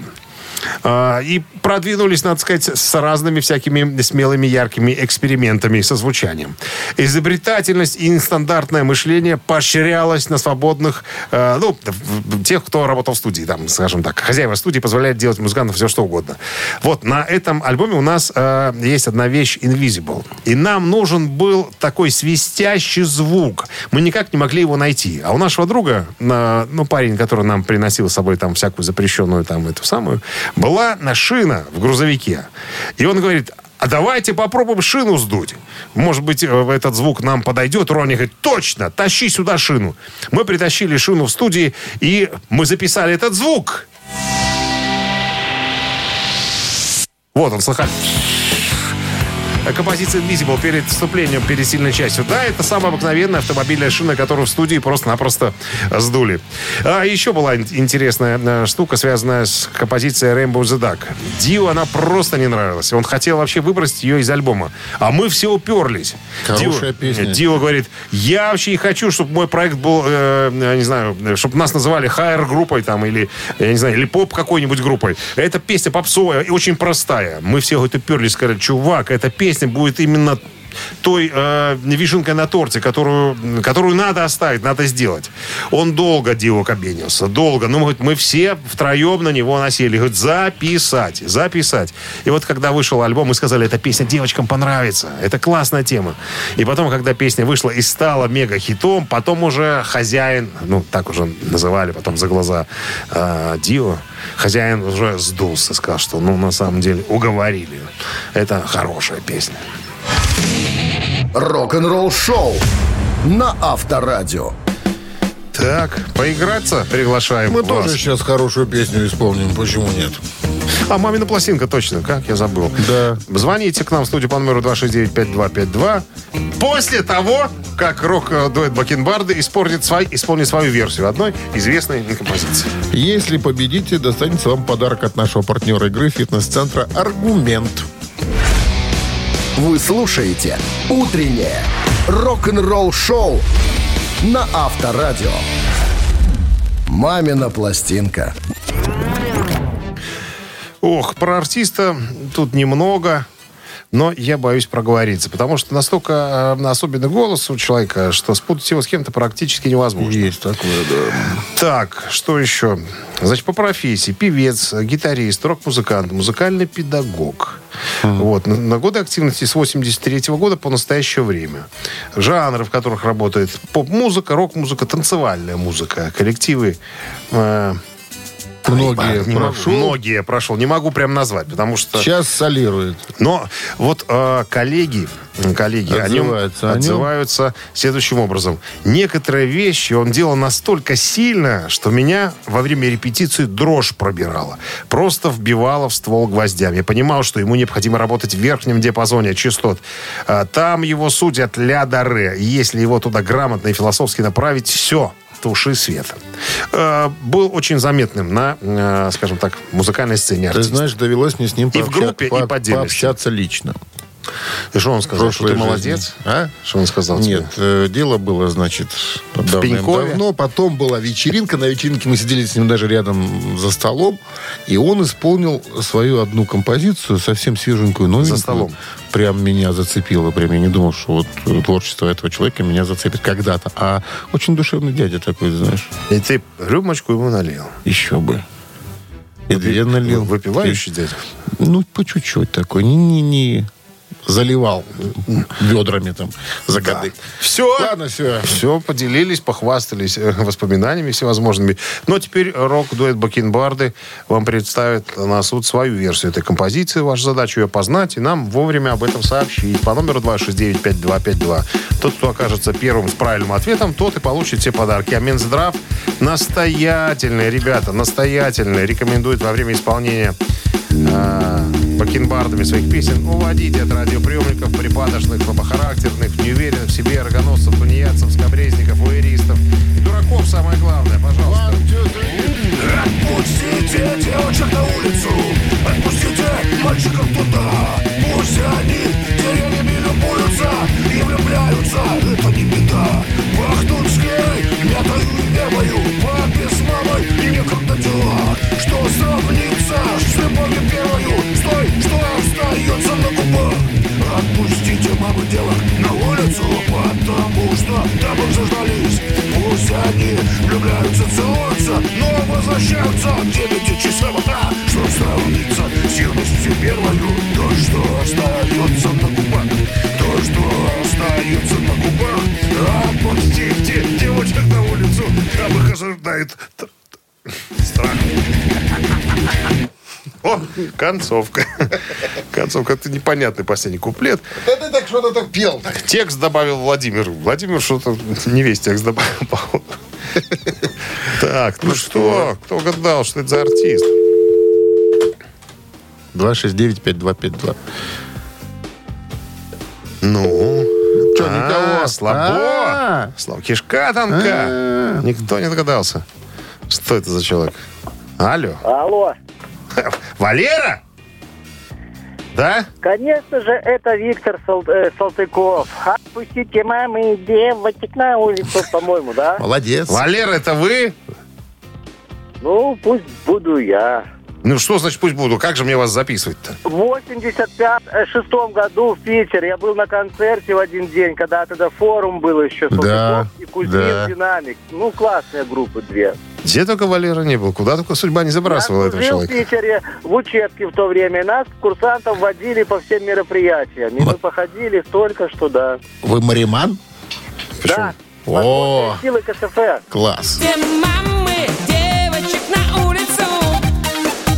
И продвинулись, надо сказать, с разными всякими смелыми, яркими экспериментами со звучанием. Изобретательность и нестандартное мышление поощрялось на свободных... Э, ну, тех, кто работал в студии, там, скажем так. Хозяева студии позволяют делать музыкантам все, что угодно. Вот, на этом альбоме у нас э, есть одна вещь — Invisible. И нам нужен был такой свистящий звук. Мы никак не могли его найти. А у нашего друга, э, ну, парень, который нам приносил с собой там всякую запрещенную там эту самую... Была шина в грузовике. И он говорит: а давайте попробуем шину сдуть. Может быть, этот звук нам подойдет. Ронни говорит: точно, тащи сюда шину. Мы притащили шину в студии, и мы записали этот звук. Вот он, слыхали. Композиция Invisible перед вступлением, перед сильной частью. Да, это самая обыкновенная автомобильная шина, которую в студии просто-напросто сдули. А еще была интересная штука, связанная с композицией Rainbow the Duck. Dio она просто не нравилась. Он хотел вообще выбросить ее из альбома. А мы все уперлись. Хорошая Dio, песня. Dio говорит: я вообще и хочу, чтобы мой проект был, э, я не знаю, чтобы нас называли хайр-группой там, или, я не знаю, или поп какой-нибудь группой. Эта песня попсовая и очень простая. Мы все вот уперлись, сказали: чувак, эта песня будет именно той э, вишенкой на торте, которую, которую надо оставить, надо сделать. Он долго Dio кабенился, долго. Ну, мы все втроем на него насели. Говорит, записать, записать. И вот когда вышел альбом, мы сказали, эта песня девочкам понравится. Это классная тема. И потом, когда песня вышла и стала мега-хитом, потом уже хозяин, ну, так уже называли потом за глаза э, Dio, хозяин уже сдулся, сказал, что, ну, на самом деле, уговорили. Это хорошая песня. Рок-н-ролл шоу на Авторадио. Так, поиграться приглашаем Мы вас. Тоже сейчас хорошую песню исполним, почему нет? А, «Мамина пластинка», точно, как я забыл. Да. Звоните к нам в студию по номеру два шесть девять пять два пять два. После того, как рок-дуэт «Бакенбарды» исполнит, свой, исполнит свою версию одной известной композиции. Если победите, достанется вам подарок от нашего партнера игры фитнес-центра «Аргумент». Вы слушаете «Утреннее рок-н-ролл-шоу» на Авторадио. «Мамина пластинка». Ох, про артиста тут немного, но я боюсь проговориться, потому что настолько особенный голос у человека, что спутать его с кем-то практически невозможно. Есть такое, да. Так, что еще? Значит, по профессии певец, гитарист, рок-музыкант, музыкальный педагог. Mm-hmm. Вот. На, на годы активности с восемьдесят третьего года по настоящее время. Жанры, в которых работает поп-музыка, рок-музыка, танцевальная музыка, коллективы... Э- Многие не прошел. Могу, многие прошел. Не могу прям назвать, потому что... Сейчас солирует. Но вот э, коллеги, коллеги отзываются, о нем, отзываются о нем следующим образом. Некоторые вещи он делал настолько сильно, что меня во время репетиции дрожь пробирала. Просто вбивала в ствол гвоздям. Я понимал, что ему необходимо работать в верхнем диапазоне частот. Там его судят ля до ре. Если его туда грамотно и философски направить, все. Туши свет. Э, был очень заметным на, э, скажем так, музыкальной сцене артист. Ты знаешь, довелось мне с ним пообщаться, и в группе, по, и по пообщаться лично. И что он сказал? Что ты жизни. Молодец? А? Что он сказал тебе? Нет, э, дело было, значит, давным-давно. Потом была вечеринка. На вечеринке мы сидели с ним даже рядом за столом. И он исполнил свою одну композицию, совсем свеженькую, новенькую. За столом. Прям меня зацепило. Прям я не думал, что вот творчество этого человека меня зацепит когда-то. А очень душевный дядя такой, знаешь. И ты рюмочку ему налил? Еще бы. И Выпи... я налил. Выпивающий дядя? Ну, по чуть-чуть такой. Не-не-не... Заливал бедрами там за годы. Да. Все. Ладно, все. Все, поделились, похвастались воспоминаниями всевозможными. Но теперь рок-дуэт «Бакенбарды» вам представит на суд свою версию этой композиции. Ваша задача ее познать и нам вовремя об этом сообщить. По номеру два шесть девять пять два пять два. Тот, кто окажется первым с правильным ответом, тот и получит все подарки. А Минздрав настоятельно, ребята, настоятельно рекомендует во время исполнения «Бакенбардами» своих песен уводить от радиоприемников припадочных, слабохарактерных, неуверенных в себе рогоносцев, тунеядцев, скабрезников, уэристов и дураков, самое главное, пожалуйста. Отпустите девочек на улицу, отпустите мальчиков туда, пусть они деревьями любуются и влюбляются, это не беда. Бахтунской я даю и не бою, папе с мамой и некогда дела, что сравнится с любовью первою, с той, что остается на губах. Отпустите мамы девок на улицу, потому что там уже ждались, пусть они влюбляются, целуются, но возвращаются к девяти часам утра, что сравнится с юностью первою, то, что остается на губах, то, что остается на губах. Отпустите девочек на улицу, там их ожидает страх. О, концовка. Концовка. Это непонятный последний куплет. Да ты так что-то так пел. Текст добавил Владимир. Владимир что-то не весь текст добавил. Так, ну что? Кто угадал, что это за артист? два шесть девять пять два пять два. Ну... Что, никого? Слабо. Слабо. Кишка тонка. Никто не догадался. Что это за человек? Алло. Алло. Валера? Да? Конечно же, это Виктор Сал- э, Салтыков. Отпустите мамы и девочек на улицу, по-моему, да? Молодец. Валера, это вы? Ну, пусть буду я. Ну что значит пусть буду? Как же мне вас записывать-то? В восемьдесят шестом году в Питер я был на концерте в один день, когда тогда форум был еще. Да, и Кузин, да. Динамик. Ну, классные группы две. Где только Валера не был, куда только судьба не забрасывала нас этого человека. Я жил в Питере, в учебке в то время, и нас, курсантов, водили по всем мероприятиям. И М- мы походили столько, что да. Вы мариман? Почему? Да. О, силы КСФ. Класс.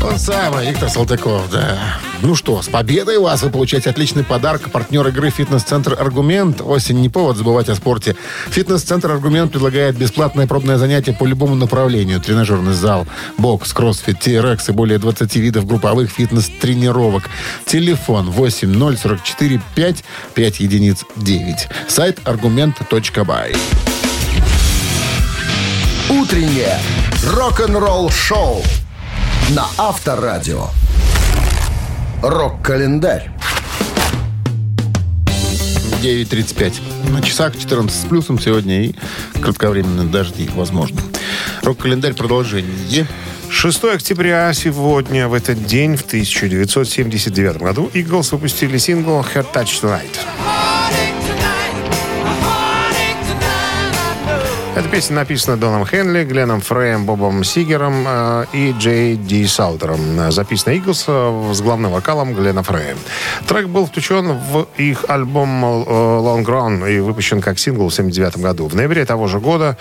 Он самый, Виктор Салтыков, да. Ну что, с победой вас! Вы получаете отличный подарок. Партнер игры «Фитнес-центр Аргумент». Осень не повод забывать о спорте. «Фитнес-центр Аргумент» предлагает бесплатное пробное занятие по любому направлению. Тренажерный зал, бокс, кроссфит, ти эр экс и более двадцати видов групповых фитнес-тренировок. Телефон восемь ноль четыре четыре пять пять девять. Сайт аргумент точка бай. Утреннее рок-н-ролл-шоу на Авторадио. Рок-календарь. девять тридцать пять. На часах четырнадцать с плюсом сегодня и кратковременные дожди, возможно. Рок-календарь продолжение. шестого октября сегодня, в этот день, в тысяча девятьсот семьдесят девятом году, Eagles выпустили сингл «Her Touch Tonight». Эта песня написана Доном Хенли, Гленном Фреем, Бобом Сигером э, и Джей Ди Салтером. Записана Иглс э, с главным вокалом Гленна Фрея. Трек был включен в их альбом э, Long Run и выпущен как сингл в семьдесят девятом году. В ноябре того же года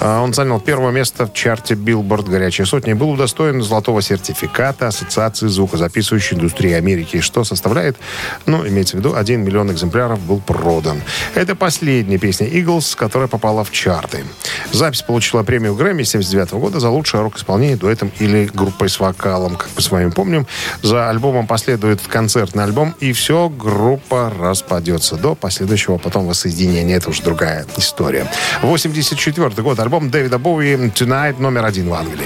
э, он занял первое место в чарте Billboard «Горячая сотня» и был удостоен золотого сертификата Ассоциации звукозаписывающей индустрии Америки, что составляет, ну, имеется в виду, один миллион экземпляров был продан. Это последняя песня Иглс, которая попала в чарты. Запись получила премию Грэмми семьдесят девятого года за лучшее рок-исполнение дуэтом или группой с вокалом. Как мы с вами помним, за альбомом последует концертный альбом, и все, группа распадется. До последующего потом воссоединения. Это уже другая история. восемьдесят четвёртый год. Альбом Дэвида Боуи «Tonight» номер один в Англии.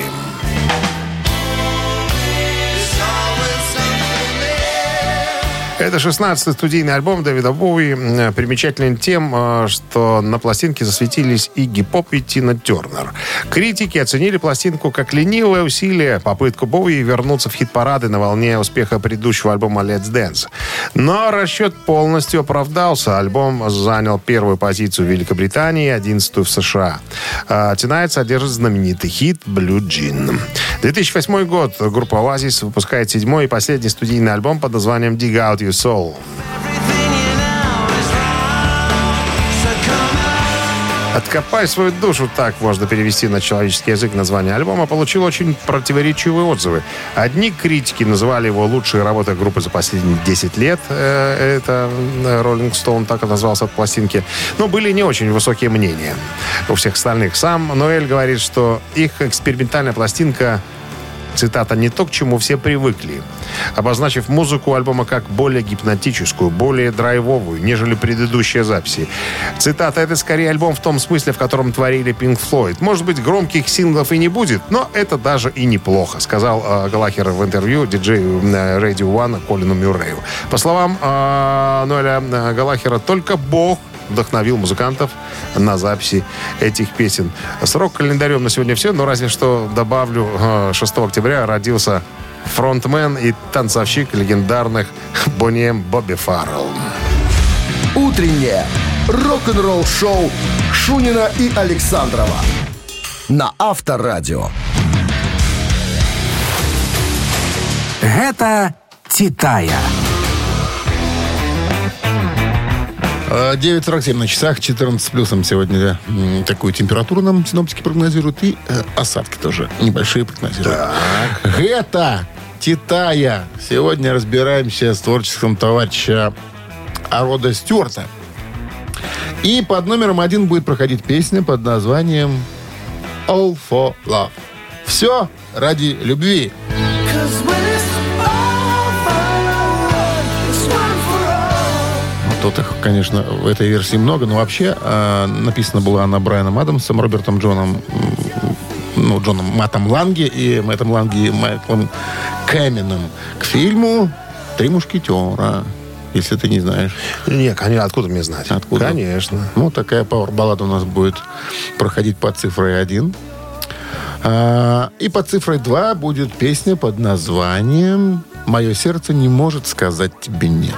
Это шестнадцатый студийный альбом Дэвида Боуи, примечателен тем, что на пластинке засветились Игги Поп и Тина Тернер. Критики оценили пластинку как ленивое усилие, попытку Боуи вернуться в хит-парады на волне успеха предыдущего альбома «Let's Dance». Но расчет полностью оправдался. Альбом занял первую позицию в Великобритании и одиннадцатую в США. «Tonight» содержит знаменитый хит «Blue Jean». две тысячи восьмой год. Группа «Оазис» выпускает седьмой и последний студийный альбом под названием «Dig Out Your Soul». «Откопай свою душу», так можно перевести на человеческий язык название альбома, получил очень противоречивые отзывы. Одни критики называли его лучшей работой группы за последние десять лет. Это Rolling Stone так и назвался от пластинки. Но были не очень высокие мнения у всех остальных. Сам Ноэль говорит, что их экспериментальная пластинка, цитата, «не то, к чему все привыкли», обозначив музыку альбома как более гипнотическую, более драйвовую, нежели предыдущие записи. Цитата, «это скорее альбом в том смысле, в котором творили Pink Floyd. Может быть, громких синглов и не будет, но это даже и неплохо», сказал э, Галлахер в интервью диджею э, Radio One Колину Мюррею. По словам э, Ноэля э, Галлахера, только Бог вдохновил музыкантов на записи этих песен. С рок-календарем на сегодня все, но разве что добавлю, шестого октября родился фронтмен и танцовщик легендарных Бонни Эм Бобби Фаррелл. Утреннее рок-н-ролл-шоу Шунина и Александрова на Авторадио. Это «Титая». девять сорок семь на часах, четырнадцать с плюсом сегодня. Да. Такую температуру нам синоптики прогнозируют. И э, осадки тоже небольшие прогнозируют. Так. Это «Титая». Сегодня разбираемся с творчеством товарища Рода Стюарта. И под номером один будет проходить песня под названием «All for Love». Все ради любви. Тут их, конечно, в этой версии много, но вообще э, написана была она Брайаном Адамсом, Робертом Джоном, ну, Джоном Маттом Ланге и Мэттом Ланге и Майклом Кэмином к фильму «Три мушкетера», если ты не знаешь. Нет, откуда мне знать? Откуда? Конечно. Ну, такая пауэр-баллада у нас будет проходить под цифрой один. А, и под цифрой два будет песня под названием «Мое сердце не может сказать тебе нет».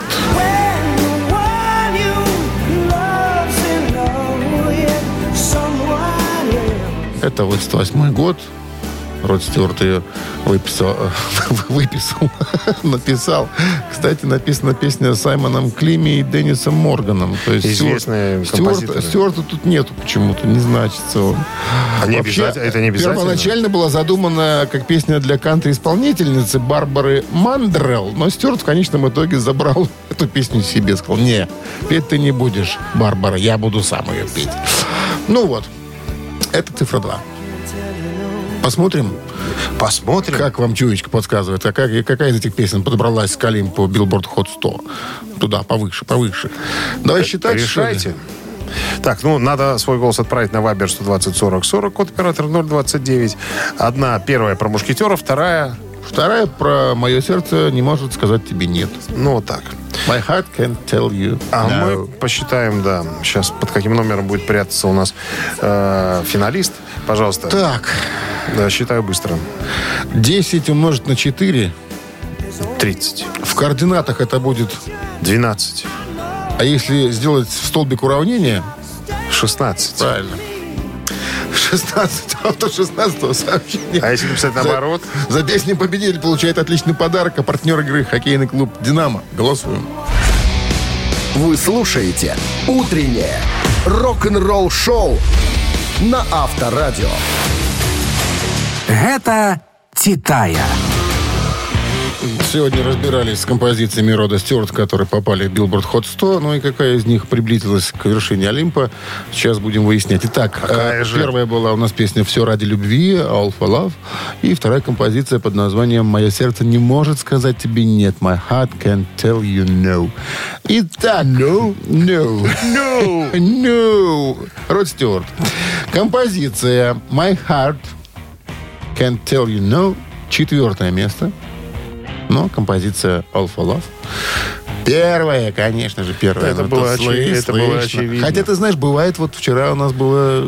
Это восемьдесят восьмой год. Род Стюарт ее выписал, выписал написал. Кстати, написана песня Саймоном Климе и Деннисом Морганом. То есть известные композиторы. Стюарта тут нету почему-то, не значится он. А не вообще, обязатель... это не обязательно? Первоначально была задумана как песня для кантри-исполнительницы Барбары Мандрелл, но Стюарт в конечном итоге забрал эту песню себе. Сказал, не, петь ты не будешь, Барбара, я буду сам ее петь. Ну вот, это цифра два. Посмотрим? Посмотрим. Как вам чуечка подсказывает? А как, какая из этих песен подобралась к Калим по Билборд Хот сто? Туда, повыше, повыше. Давай считать. Решайте. Так, ну, надо свой голос отправить на Вайбер сто двадцать сорок сорок, код оператора ноль двадцать девять. Одна первая про мушкетера, вторая... Вторая про «Мое сердце не может сказать тебе нет». Ну, вот так. My heart can't tell you. А no. Мы посчитаем, да, сейчас под каким номером будет прятаться у нас э, финалист. Пожалуйста. Так. Да, считаю быстро. десять умножить на четыре. тридцать. В координатах это будет... двенадцать. А если сделать в столбик уравнения... шестнадцать. Правильно. шестнадцать, автор шестнадцатого сообщения. А если написать наоборот? За, за песню победитель получает отличный подарок. А партнер игры — хоккейный клуб «Динамо». Голосуем. Вы слушаете «Утреннее рок-н-ролл-шоу» на Авторадио. Это «Титая». Сегодня разбирались с композициями рода Стюарт, которые попали в Билборд Хот сто. Ну и какая из них приблизилась к вершине Олимпа, сейчас будем выяснять. Итак, какая первая же? Была у нас песня «Все ради любви», «All for Love». И вторая композиция под названием «Мое сердце не может сказать тебе нет». «My heart can't tell you no». Итак, no, no, no, no. Род Стюарт. Композиция «My heart can't tell you no». Четвертое место. Но композиция «All for Love». Первая, конечно же, первая. Это, было, оч... слышно. Это было очевидно. Хотя, ты знаешь, бывает, вот вчера у нас было...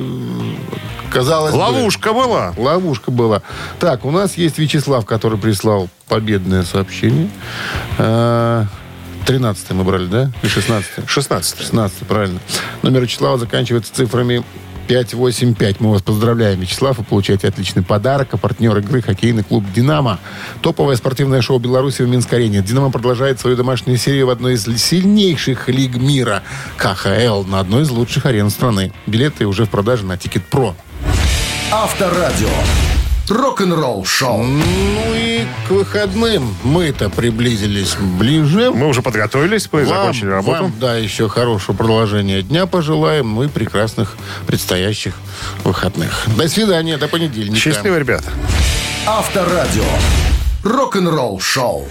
Казалось бы, ловушка была. Ловушка была. Так, у нас есть Вячеслав, который прислал победное сообщение. тринадцатый мы брали, да? И шестнадцатый? шестнадцатый. шестнадцатый, правильно. Номер Вячеслава заканчивается цифрами... пять восемь пять. Мы вас поздравляем, Вячеслав. Вы получаете отличный подарок. А партнер игры — хоккейный клуб «Динамо». Топовое спортивное шоу Беларуси в Минск-арене. «Динамо» продолжает свою домашнюю серию в одной из сильнейших лиг мира. ка ха эл на одной из лучших арен страны. Билеты уже в продаже на Тикет.Про. Авторадио. Рок-н-ролл шоу. Ну и к выходным мы-то приблизились ближе. Мы уже подготовились, мы вам, закончили работу. Вам, да, еще хорошего продолжения дня пожелаем. Ну и прекрасных предстоящих выходных. До свидания, до понедельника. Счастливо, ребята. Авторадио. Рок-н-ролл шоу.